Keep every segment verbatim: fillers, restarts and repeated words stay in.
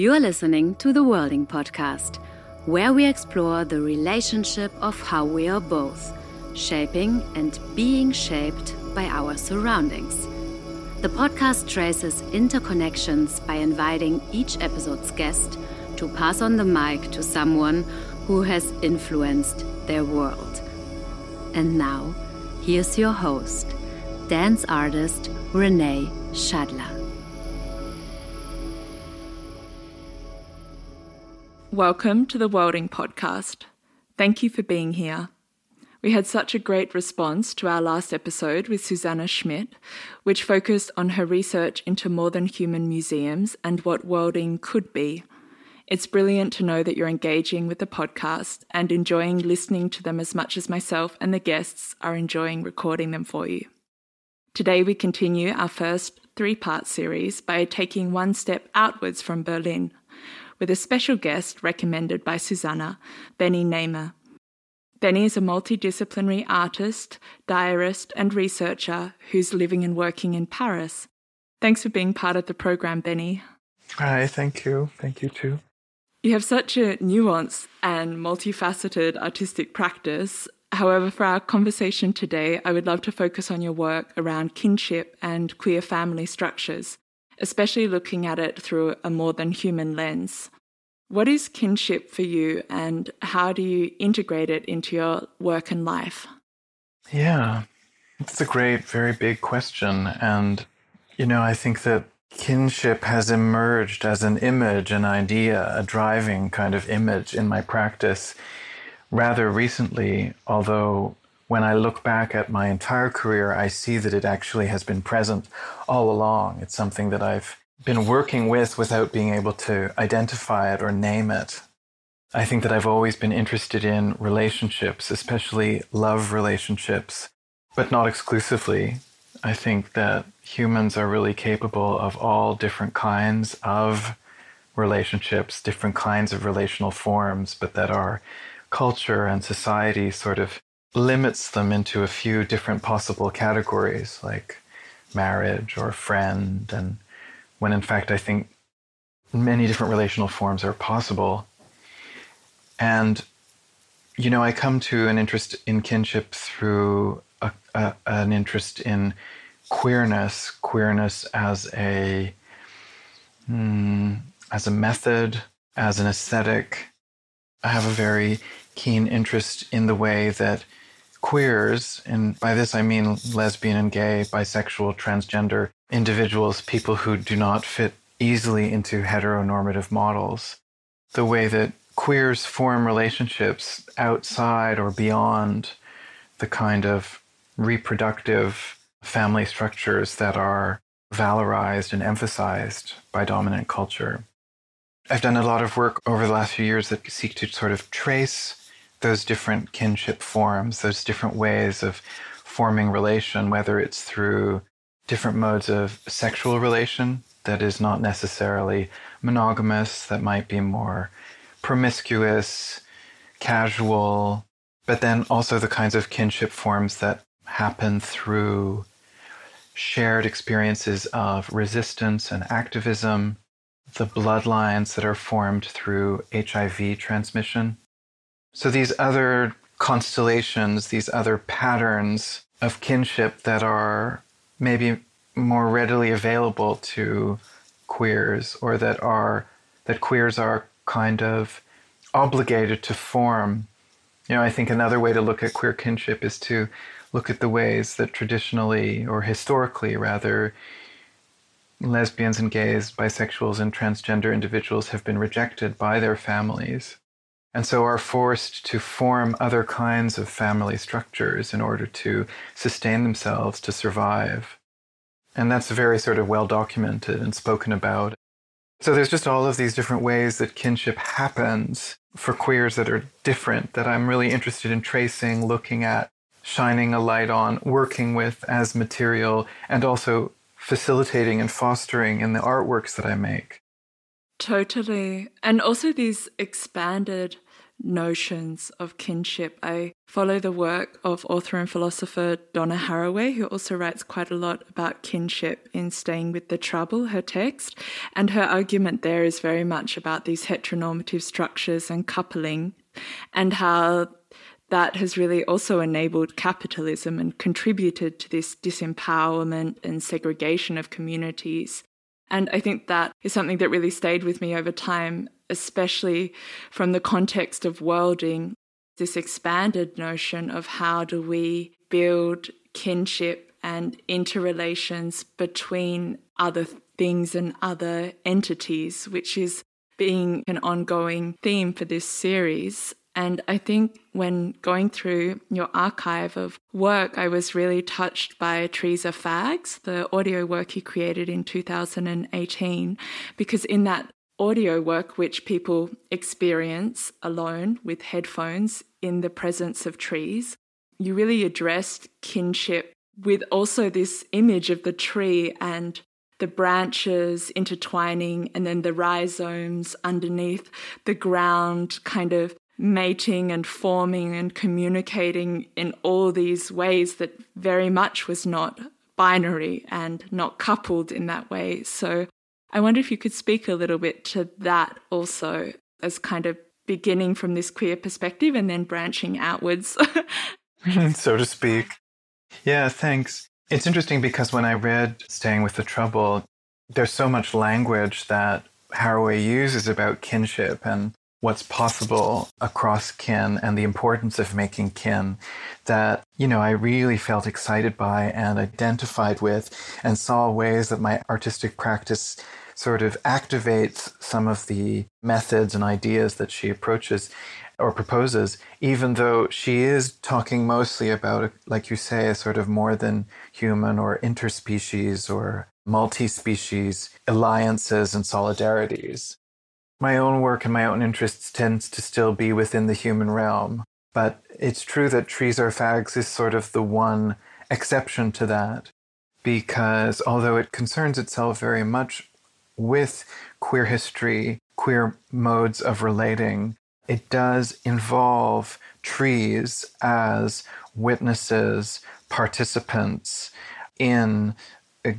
You're listening to the Worlding Podcast, where we explore the relationship of how we are both, shaping and being shaped by our surroundings. The podcast traces interconnections by inviting each episode's guest to pass on the mic to someone who has influenced their world. And now, here's your host, dance artist Renee Schadler. Welcome to the Worlding Podcast. Thank you for being here. We had such a great response to our last episode with Susanna Schmidt, which focused on her research into more than human museums and what worlding could be. It's brilliant to know that you're engaging with the podcast and enjoying listening to them as much as myself and the guests are enjoying recording them for you. Today we continue our first three-part series by taking one step outwards from Berlin, with a special guest recommended by Susanna, Benny Neymar. Benny is a multidisciplinary artist, diarist, and researcher who's living and working in Paris. Thanks for being part of the program, Benny. Hi, thank you. Thank you too. You have such a nuanced and multifaceted artistic practice. However, for our conversation today, I would love to focus on your work around kinship and queer family structures, especially looking at it through a more than human lens. What is kinship for you and how do you integrate it into your work and life? Yeah, it's a great, very big question. And, you know, I think that kinship has emerged as an image, an idea, a driving kind of image in my practice rather recently, although when I look back at my entire career, I see that it actually has been present all along. It's something that I've been working with without being able to identify it or name it. I think that I've always been interested in relationships, especially love relationships, but not exclusively. I think that humans are really capable of all different kinds of relationships, different kinds of relational forms, but that our culture and society sort of limits them into a few different possible categories, like marriage or friend, and when in fact I think many different relational forms are possible. And, you know, I come to an interest in kinship through a, a, an interest in queerness, queerness as a, hmm, as a method, as an aesthetic. I have a very keen interest in the way that queers, and by this I mean lesbian and gay, bisexual, transgender individuals, people who do not fit easily into heteronormative models, the way that queers form relationships outside or beyond the kind of reproductive family structures that are valorized and emphasized by dominant culture. I've done a lot of work over the last few years that seek to sort of trace those different kinship forms, those different ways of forming relation, whether it's through different modes of sexual relation that is not necessarily monogamous, that might be more promiscuous, casual, but then also the kinds of kinship forms that happen through shared experiences of resistance and activism, the bloodlines that are formed through H I V transmission. So these other constellations, these other patterns of kinship that are maybe more readily available to queers, or that are that queers are kind of obligated to form. You know, I think another way to look at queer kinship is to look at the ways that traditionally, or historically rather, lesbians and gays, bisexuals and transgender individuals have been rejected by their families, and so are forced to form other kinds of family structures in order to sustain themselves, to survive. And that's very sort of well-documented and spoken about. So there's just all of these different ways that kinship happens for queers that are different, that I'm really interested in tracing, looking at, shining a light on, working with as material, and also facilitating and fostering in the artworks that I make. Totally. And also these expanded notions of kinship. I follow the work of author and philosopher Donna Haraway, who also writes quite a lot about kinship in Staying with the Trouble, her text, and her argument there is very much about these heteronormative structures and coupling, and how that has really also enabled capitalism and contributed to this disempowerment and segregation of communities. And I think that is something that really stayed with me over time, especially from the context of worlding, this expanded notion of how do we build kinship and interrelations between other things and other entities, which is being an ongoing theme for this series. And I think when going through your archive of work, I was really touched by Trees Are Fags, the audio work he created in two thousand eighteen, because in that audio work, which people experience alone with headphones in the presence of trees, you really addressed kinship with also this image of the tree and the branches intertwining and then the rhizomes underneath the ground kind of mating and forming and communicating in all these ways that very much was not binary and not coupled in that way. So I wonder if you could speak a little bit to that also, as kind of beginning from this queer perspective and then branching outwards. So to speak. Yeah, thanks. It's interesting because when I read Staying with the Trouble, there's so much language that Haraway uses about kinship and what's possible across kin and the importance of making kin that, you know, I really felt excited by and identified with and saw ways that my artistic practice sort of activates some of the methods and ideas that she approaches or proposes, even though she is talking mostly about, like you say, a sort of more than human or interspecies or multi-species alliances and solidarities. My own work and my own interests tends to still be within the human realm. But it's true that Trees Are Fags is sort of the one exception to that, because although it concerns itself very much with queer history, queer modes of relating, it does involve trees as witnesses, participants in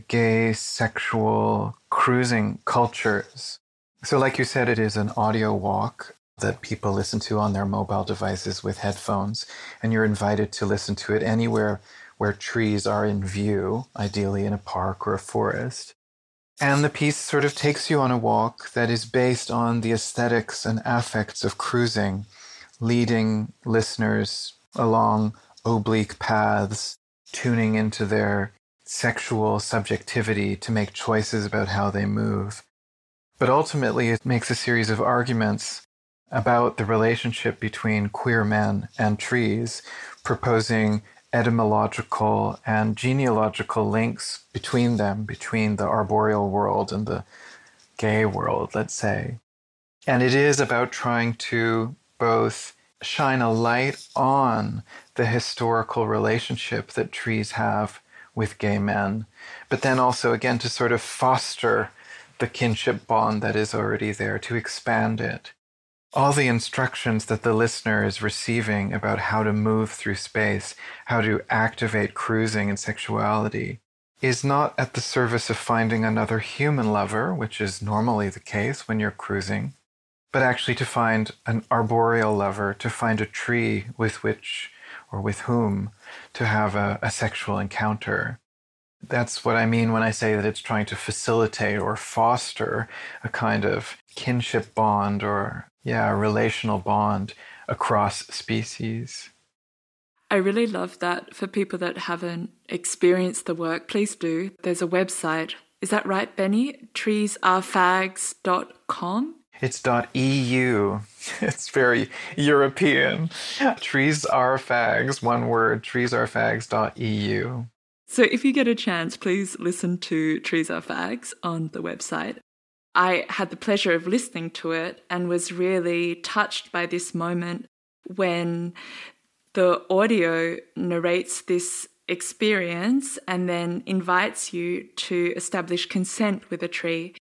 gay sexual cruising cultures. So like you said, it is an audio walk that people listen to on their mobile devices with headphones, and you're invited to listen to it anywhere where trees are in view, ideally in a park or a forest. And the piece sort of takes you on a walk that is based on the aesthetics and affects of cruising, leading listeners along oblique paths, tuning into their sexual subjectivity to make choices about how they move. But ultimately, it makes a series of arguments about the relationship between queer men and trees, proposing etymological and genealogical links between them, between the arboreal world and the gay world, let's say. And it is about trying to both shine a light on the historical relationship that trees have with gay men, but then also, again, to sort of foster the kinship bond that is already there, to expand it. All the instructions that the listener is receiving about how to move through space, how to activate cruising and sexuality, is not at the service of finding another human lover, which is normally the case when you're cruising, but actually to find an arboreal lover, to find a tree with which or with whom to have a, a sexual encounter. That's what I mean when I say that it's trying to facilitate or foster a kind of kinship bond or, yeah, a relational bond across species. I really love that. For people that haven't experienced the work, please do. There's a website. Is that right, Benny? trees are fags dot com? It's .eu. It's very European. Trees Are Fags, one word, trees are fags dot e u. So if you get a chance, please listen to Trees Are Fags on the website. I had the pleasure of listening to it and was really touched by this moment when the audio narrates this experience and then invites you to establish consent with a tree.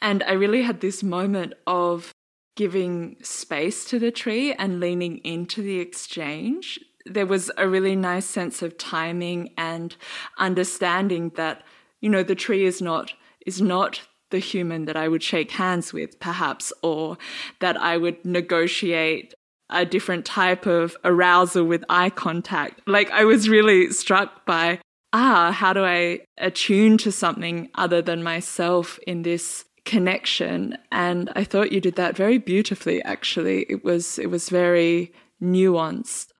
And I really had this moment of giving space to the tree and leaning into the exchange, there was a really nice sense of timing and understanding that, you know, the tree is not is not the human that I would shake hands with, perhaps, or that I would negotiate a different type of arousal with eye contact. Like, I was really struck by, ah, how do I attune to something other than myself in this connection? And I thought you did that very beautifully, actually. It was it was very nuanced.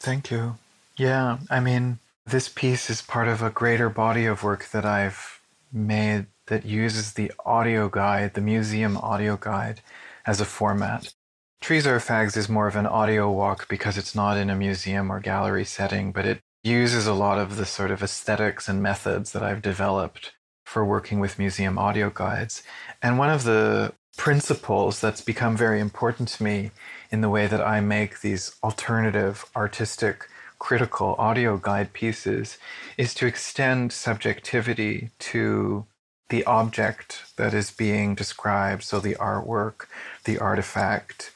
Thank you. Yeah, I mean, this piece is part of a greater body of work that I've made that uses the audio guide, the museum audio guide, as a format. Trees Are Fags is more of an audio walk because it's not in a museum or gallery setting, but it uses a lot of the sort of aesthetics and methods that I've developed for working with museum audio guides. And one of the principles that's become very important to me in the way that I make these alternative, artistic, critical audio guide pieces is to extend subjectivity to the object that is being described, so the artwork, the artifact,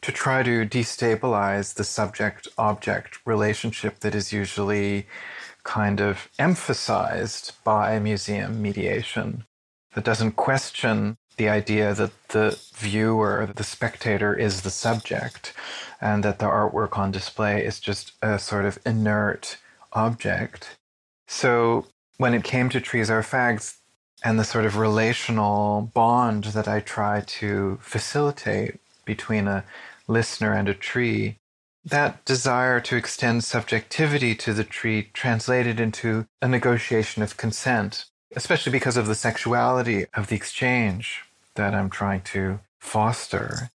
to try to destabilize the subject-object relationship that is usually kind of emphasized by museum mediation, that doesn't question the idea that the viewer, the spectator, is the subject, and that the artwork on display is just a sort of inert object. So when it came to Trees Are Fags, and the sort of relational bond that I try to facilitate between a listener and a tree, that desire to extend subjectivity to the tree translated into a negotiation of consent, especially because of the sexuality of the exchange that I'm trying to foster.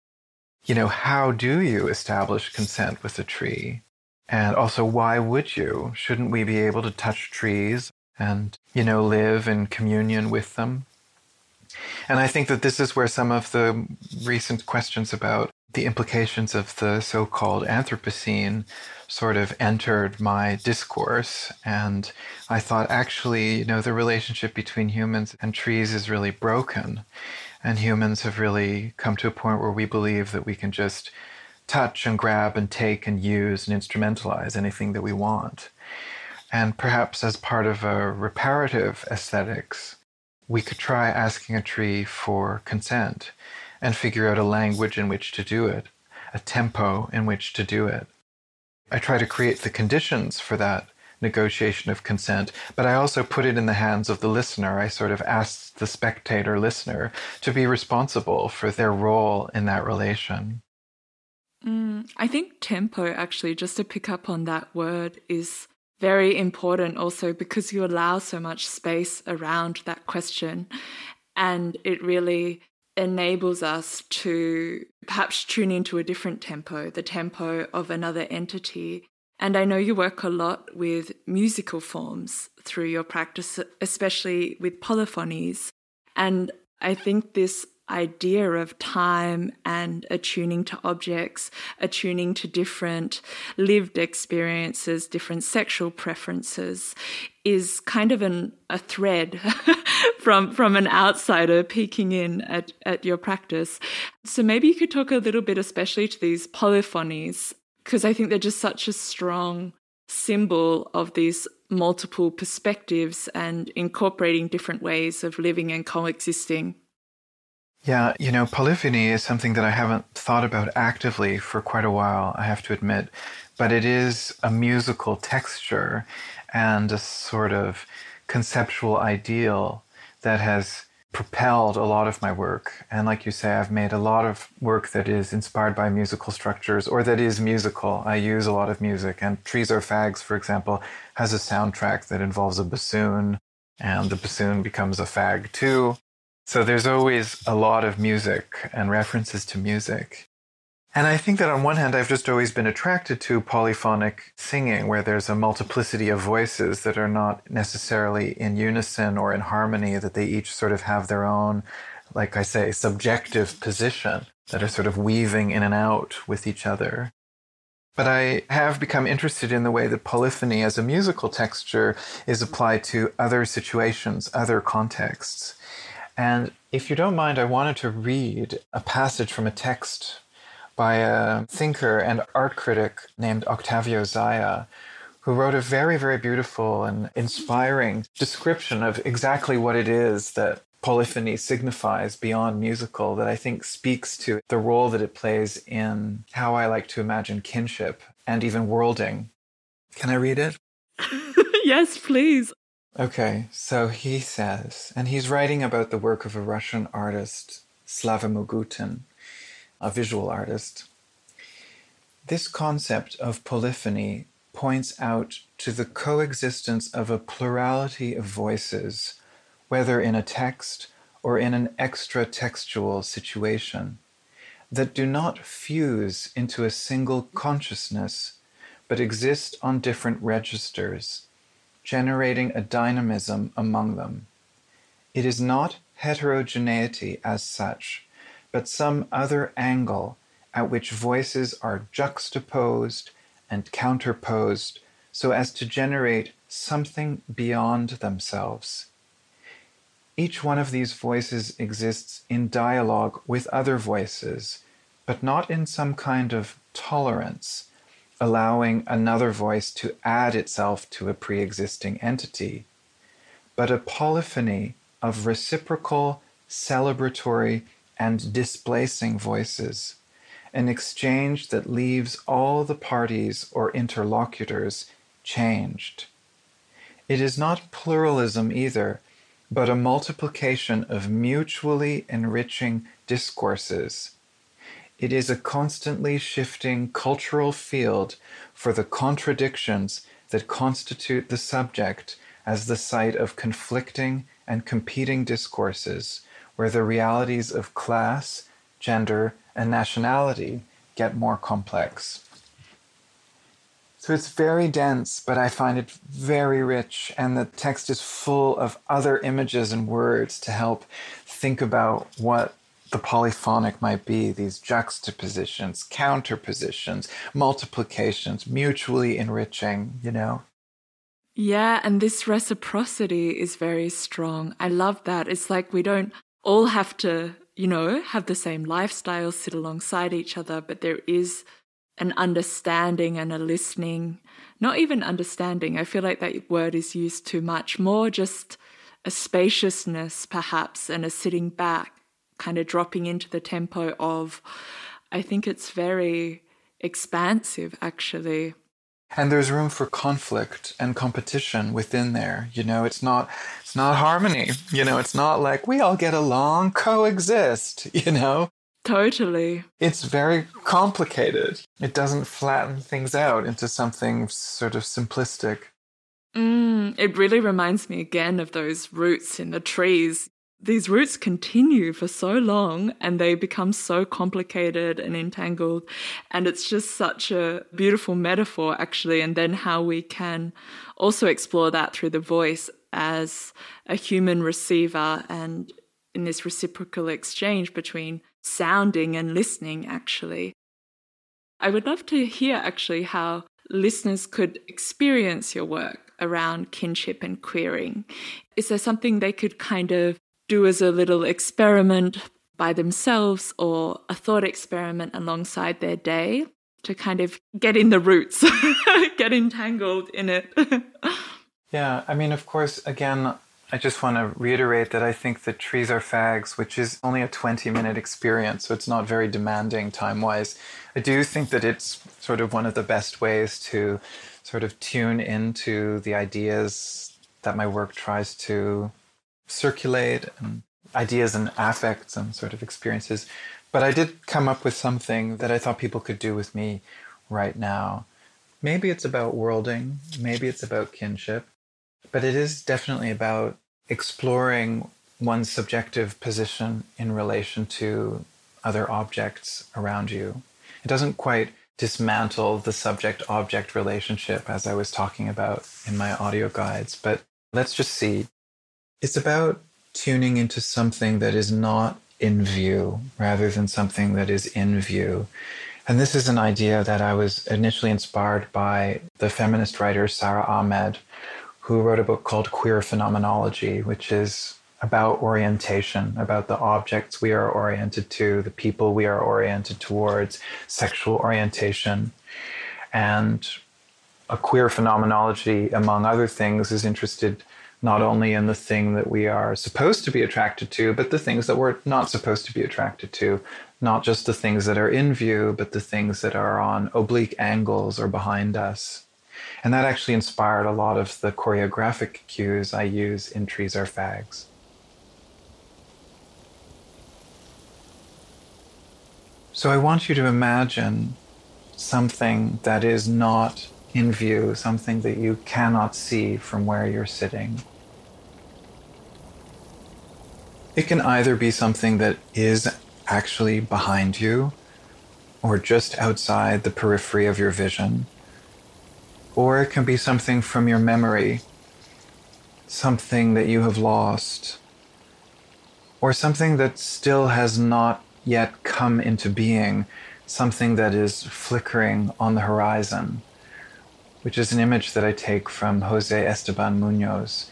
You know, how do you establish consent with a tree? And also, why would you? Shouldn't we be able to touch trees and, you know, live in communion with them? And I think that this is where some of the recent questions about the implications of the so-called Anthropocene sort of entered my discourse. And I thought, actually, you know, the relationship between humans and trees is really broken. And humans have really come to a point where we believe that we can just touch and grab and take and use and instrumentalize anything that we want. And perhaps as part of a reparative aesthetics, we could try asking a tree for consent and figure out a language in which to do it, a tempo in which to do it. I try to create the conditions for that negotiation of consent, but I also put it in the hands of the listener. I sort of ask the spectator listener to be responsible for their role in that relation. Mm, I think tempo, actually, just to pick up on that word, is very important also because you allow so much space around that question, and it really enables us to perhaps tune into a different tempo, the tempo of another entity. And I know you work a lot with musical forms through your practice, especially with polyphonies. And I think this idea of time and attuning to objects, attuning to different lived experiences, different sexual preferences, is kind of an, a thread from from an outsider peeking in at, at your practice. So maybe you could talk a little bit, especially to these polyphonies, because I think they're just such a strong symbol of these multiple perspectives and incorporating different ways of living and coexisting. Yeah, you know, polyphony is something that I haven't thought about actively for quite a while, I have to admit, but it is a musical texture and a sort of conceptual ideal that has propelled a lot of my work. And like you say, I've made a lot of work that is inspired by musical structures or that is musical. I use a lot of music, and Trees Are Fags, for example, has a soundtrack that involves a bassoon, and the bassoon becomes a fag too. So there's always a lot of music and references to music. And I think that on one hand, I've just always been attracted to polyphonic singing, where there's a multiplicity of voices that are not necessarily in unison or in harmony, that they each sort of have their own, like I say, subjective position that are sort of weaving in and out with each other. But I have become interested in the way that polyphony as a musical texture is applied to other situations, other contexts. And If you don't mind, I wanted to read a passage from a text by a thinker and art critic named Octavio Zaya, who wrote a very, very beautiful and inspiring description of exactly what it is that polyphony signifies beyond musical, that I think speaks to the role that it plays in how I like to imagine kinship and even worlding. Can I read it? Yes, please. Okay, so he says, and he's writing about the work of a Russian artist, Slava Mogutin, a visual artist. This concept of polyphony points out to the coexistence of a plurality of voices, whether in a text or in an extra-textual situation, that do not fuse into a single consciousness, but exist on different registers, generating a dynamism among them. It is not heterogeneity as such, but some other angle at which voices are juxtaposed and counterposed so as to generate something beyond themselves. Each one of these voices exists in dialogue with other voices, but not in some kind of tolerance, allowing another voice to add itself to a pre-existing entity, but a polyphony of reciprocal, celebratory, and displacing voices, an exchange that leaves all the parties or interlocutors changed. It is not pluralism either, but a multiplication of mutually enriching discourses. It is a constantly shifting cultural field for the contradictions that constitute the subject as the site of conflicting and competing discourses, where the realities of class, gender, and nationality get more complex. So it's very dense, but I find it very rich, and the text is full of other images and words to help think about what the polyphonic might be, these juxtapositions, counterpositions, multiplications, mutually enriching, you know? Yeah, and this reciprocity is very strong. I love that. It's like we don't all have to, you know, have the same lifestyle, sit alongside each other, but there is an understanding and a listening, not even understanding. I feel like that word is used too much, more just a spaciousness perhaps and a sitting back, kind of dropping into the tempo of, I think it's very expansive actually. And there's room for conflict and competition within there. You know, it's not it's not harmony. You know, it's not like we all get along, coexist, you know. Totally. It's very complicated. It doesn't flatten things out into something sort of simplistic. Mm, it really reminds me again of those roots in the trees. These roots continue for so long and they become so complicated and entangled. And it's just such a beautiful metaphor, actually. And then how we can also explore that through the voice as a human receiver and in this reciprocal exchange between sounding and listening, actually. I would love to hear, actually, how listeners could experience your work around kinship and queering. Is there something they could kind of do as a little experiment by themselves or a thought experiment alongside their day to kind of get in the roots, get entangled in it? Yeah, I mean, of course, again, I just want to reiterate that I think that Trees Are Fags, which is only a twenty-minute experience, so it's not very demanding time-wise, I do think that it's sort of one of the best ways to sort of tune into the ideas that my work tries to circulate, and ideas and affects and sort of experiences. But I did come up with something that I thought people could do with me right now. Maybe it's about worlding, maybe it's about kinship, but it is definitely about exploring one's subjective position in relation to other objects around you. It doesn't quite dismantle the subject-object relationship as I was talking about in my audio guides, but let's just see. It's about tuning into something that is not in view rather than something that is in view. And this is an idea that I was initially inspired by the feminist writer Sarah Ahmed, who wrote a book called Queer Phenomenology, which is about orientation, about the objects we are oriented to, the people we are oriented towards, sexual orientation. And a queer phenomenology, among other things, is interested not only in the thing that we are supposed to be attracted to, but the things that we're not supposed to be attracted to, not just the things that are in view, but the things that are on oblique angles or behind us. And that actually inspired a lot of the choreographic cues I use in Trees Are Fags. So I want you to imagine something that is not in view, something that you cannot see from where you're sitting. It can either be something that is actually behind you, or just outside the periphery of your vision, or it can be something from your memory, something that you have lost, or something that still has not yet come into being, something that is flickering on the horizon, which is an image that I take from José Esteban Muñoz.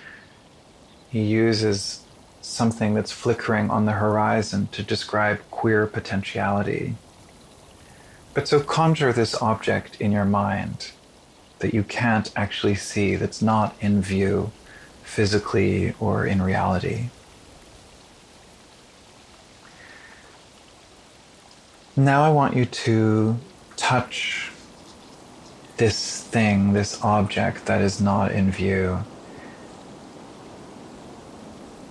He uses something that's flickering on the horizon to describe queer potentiality. But so conjure this object in your mind that you can't actually see, that's not in view physically or in reality. Now I want you to touch this thing, this object that is not in view.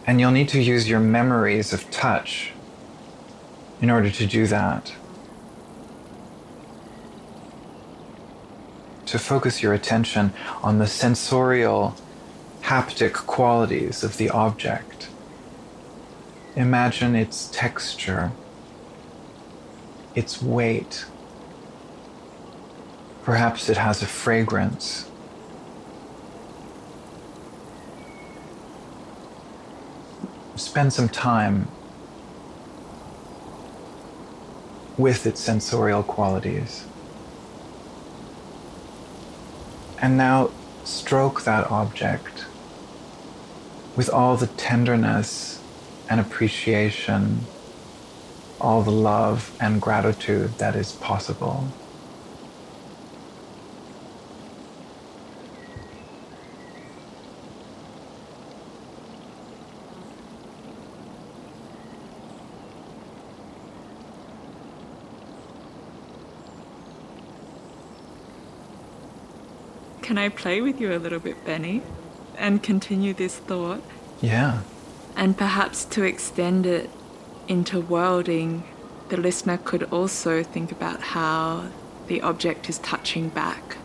And you'll need to use your memories of touch in order to do that. To focus your attention on the sensorial, haptic qualities of the object. Imagine its texture, its weight. Perhaps it has a fragrance. Spend some time with its sensorial qualities. And now stroke that object with all the tenderness and appreciation, all the love and gratitude that is possible. Can I play with you a little bit, Benny, and continue this thought? Yeah. And perhaps to extend it into worlding, the listener could also think about how the object is touching back.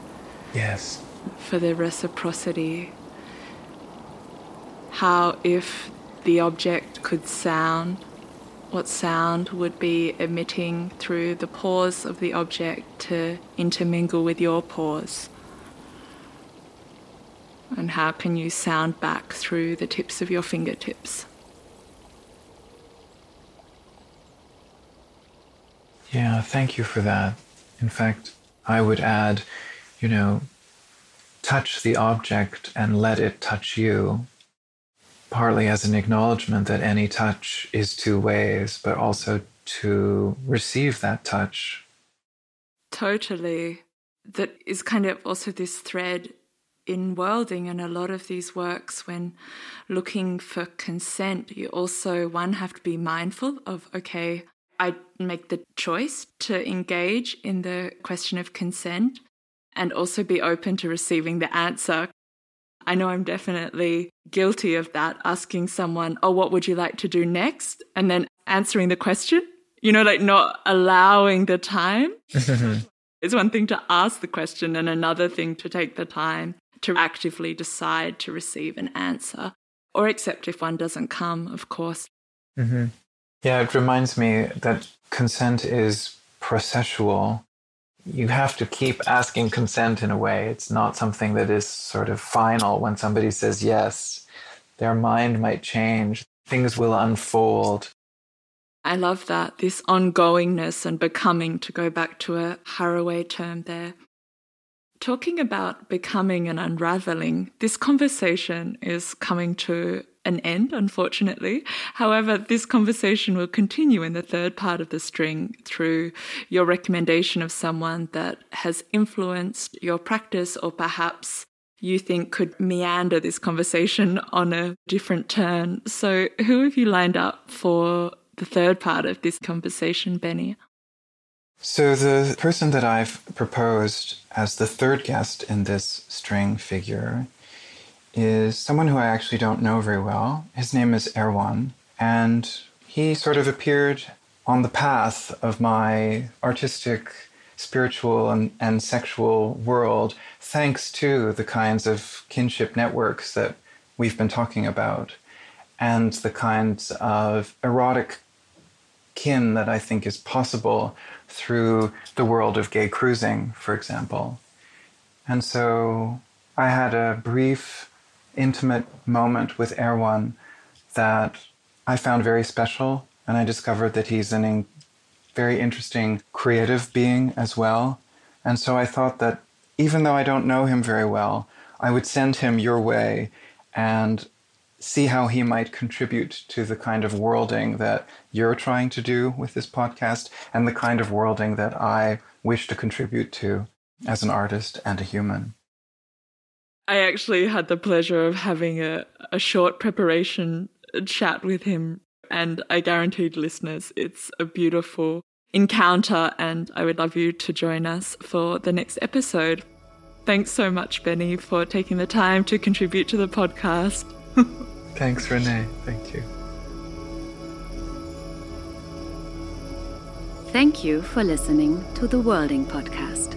Yes. For the reciprocity. How if the object could sound, what sound would be emitting through the pores of the object to intermingle with your pores? And how can you sound back through the tips of your fingertips? Yeah, thank you for that. In fact, I would add, you know, touch the object and let it touch you, partly as an acknowledgement that any touch is two ways, but also to receive that touch. Totally. That is kind of also this thread in worlding and a lot of these works. When looking for consent, you also, one, have to be mindful of, okay, I make the choice to engage in the question of consent and also be open to receiving the answer. I know I'm definitely guilty of that, asking someone, oh, what would you like to do next? And then answering the question, you know, like not allowing the time. It's one thing to ask the question and another thing to take the time to actively decide to receive an answer, or accept if one doesn't come, of course. Mm-hmm. Yeah, it reminds me that consent is processual. You have to keep asking consent in a way. It's not something that is sort of final when somebody says yes. Their mind might change. Things will unfold. I love that, this ongoingness and becoming, to go back to a Haraway term there. Talking about becoming and unraveling, this conversation is coming to an end, unfortunately. However, this conversation will continue in the third part of the string through your recommendation of someone that has influenced your practice or perhaps you think could meander this conversation on a different turn. So who have you lined up for the third part of this conversation, Benny? So the person that I've proposed as the third guest in this string figure is someone who I actually don't know very well. His name is Erwan, and he sort of appeared on the path of my artistic, spiritual, and, and sexual world, thanks to the kinds of kinship networks that we've been talking about and the kinds of erotic kin that I think is possible through the world of gay cruising, for example. And so I had a brief, intimate moment with Erwan that I found very special, and I discovered that he's an in- very interesting creative being as well. And so I thought that even though I don't know him very well, I would send him your way and see how he might contribute to the kind of worlding that you're trying to do with this podcast and the kind of worlding that I wish to contribute to as an artist and a human. I actually had the pleasure of having a, a short preparation chat with him, and I guaranteed listeners it's a beautiful encounter, and I would love you to join us for the next episode. Thanks so much, Benny, for taking the time to contribute to the podcast. Thanks, Renee. Thank you. Thank you for listening to the Worlding Podcast.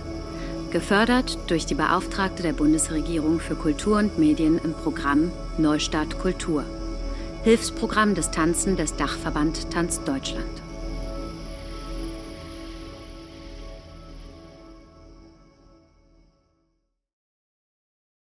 Gefördert durch die Beauftragte der Bundesregierung für Kultur und Medien im Programm Neustart Kultur. Hilfsprogramm des Tanzen des Dachverband Tanz Deutschland.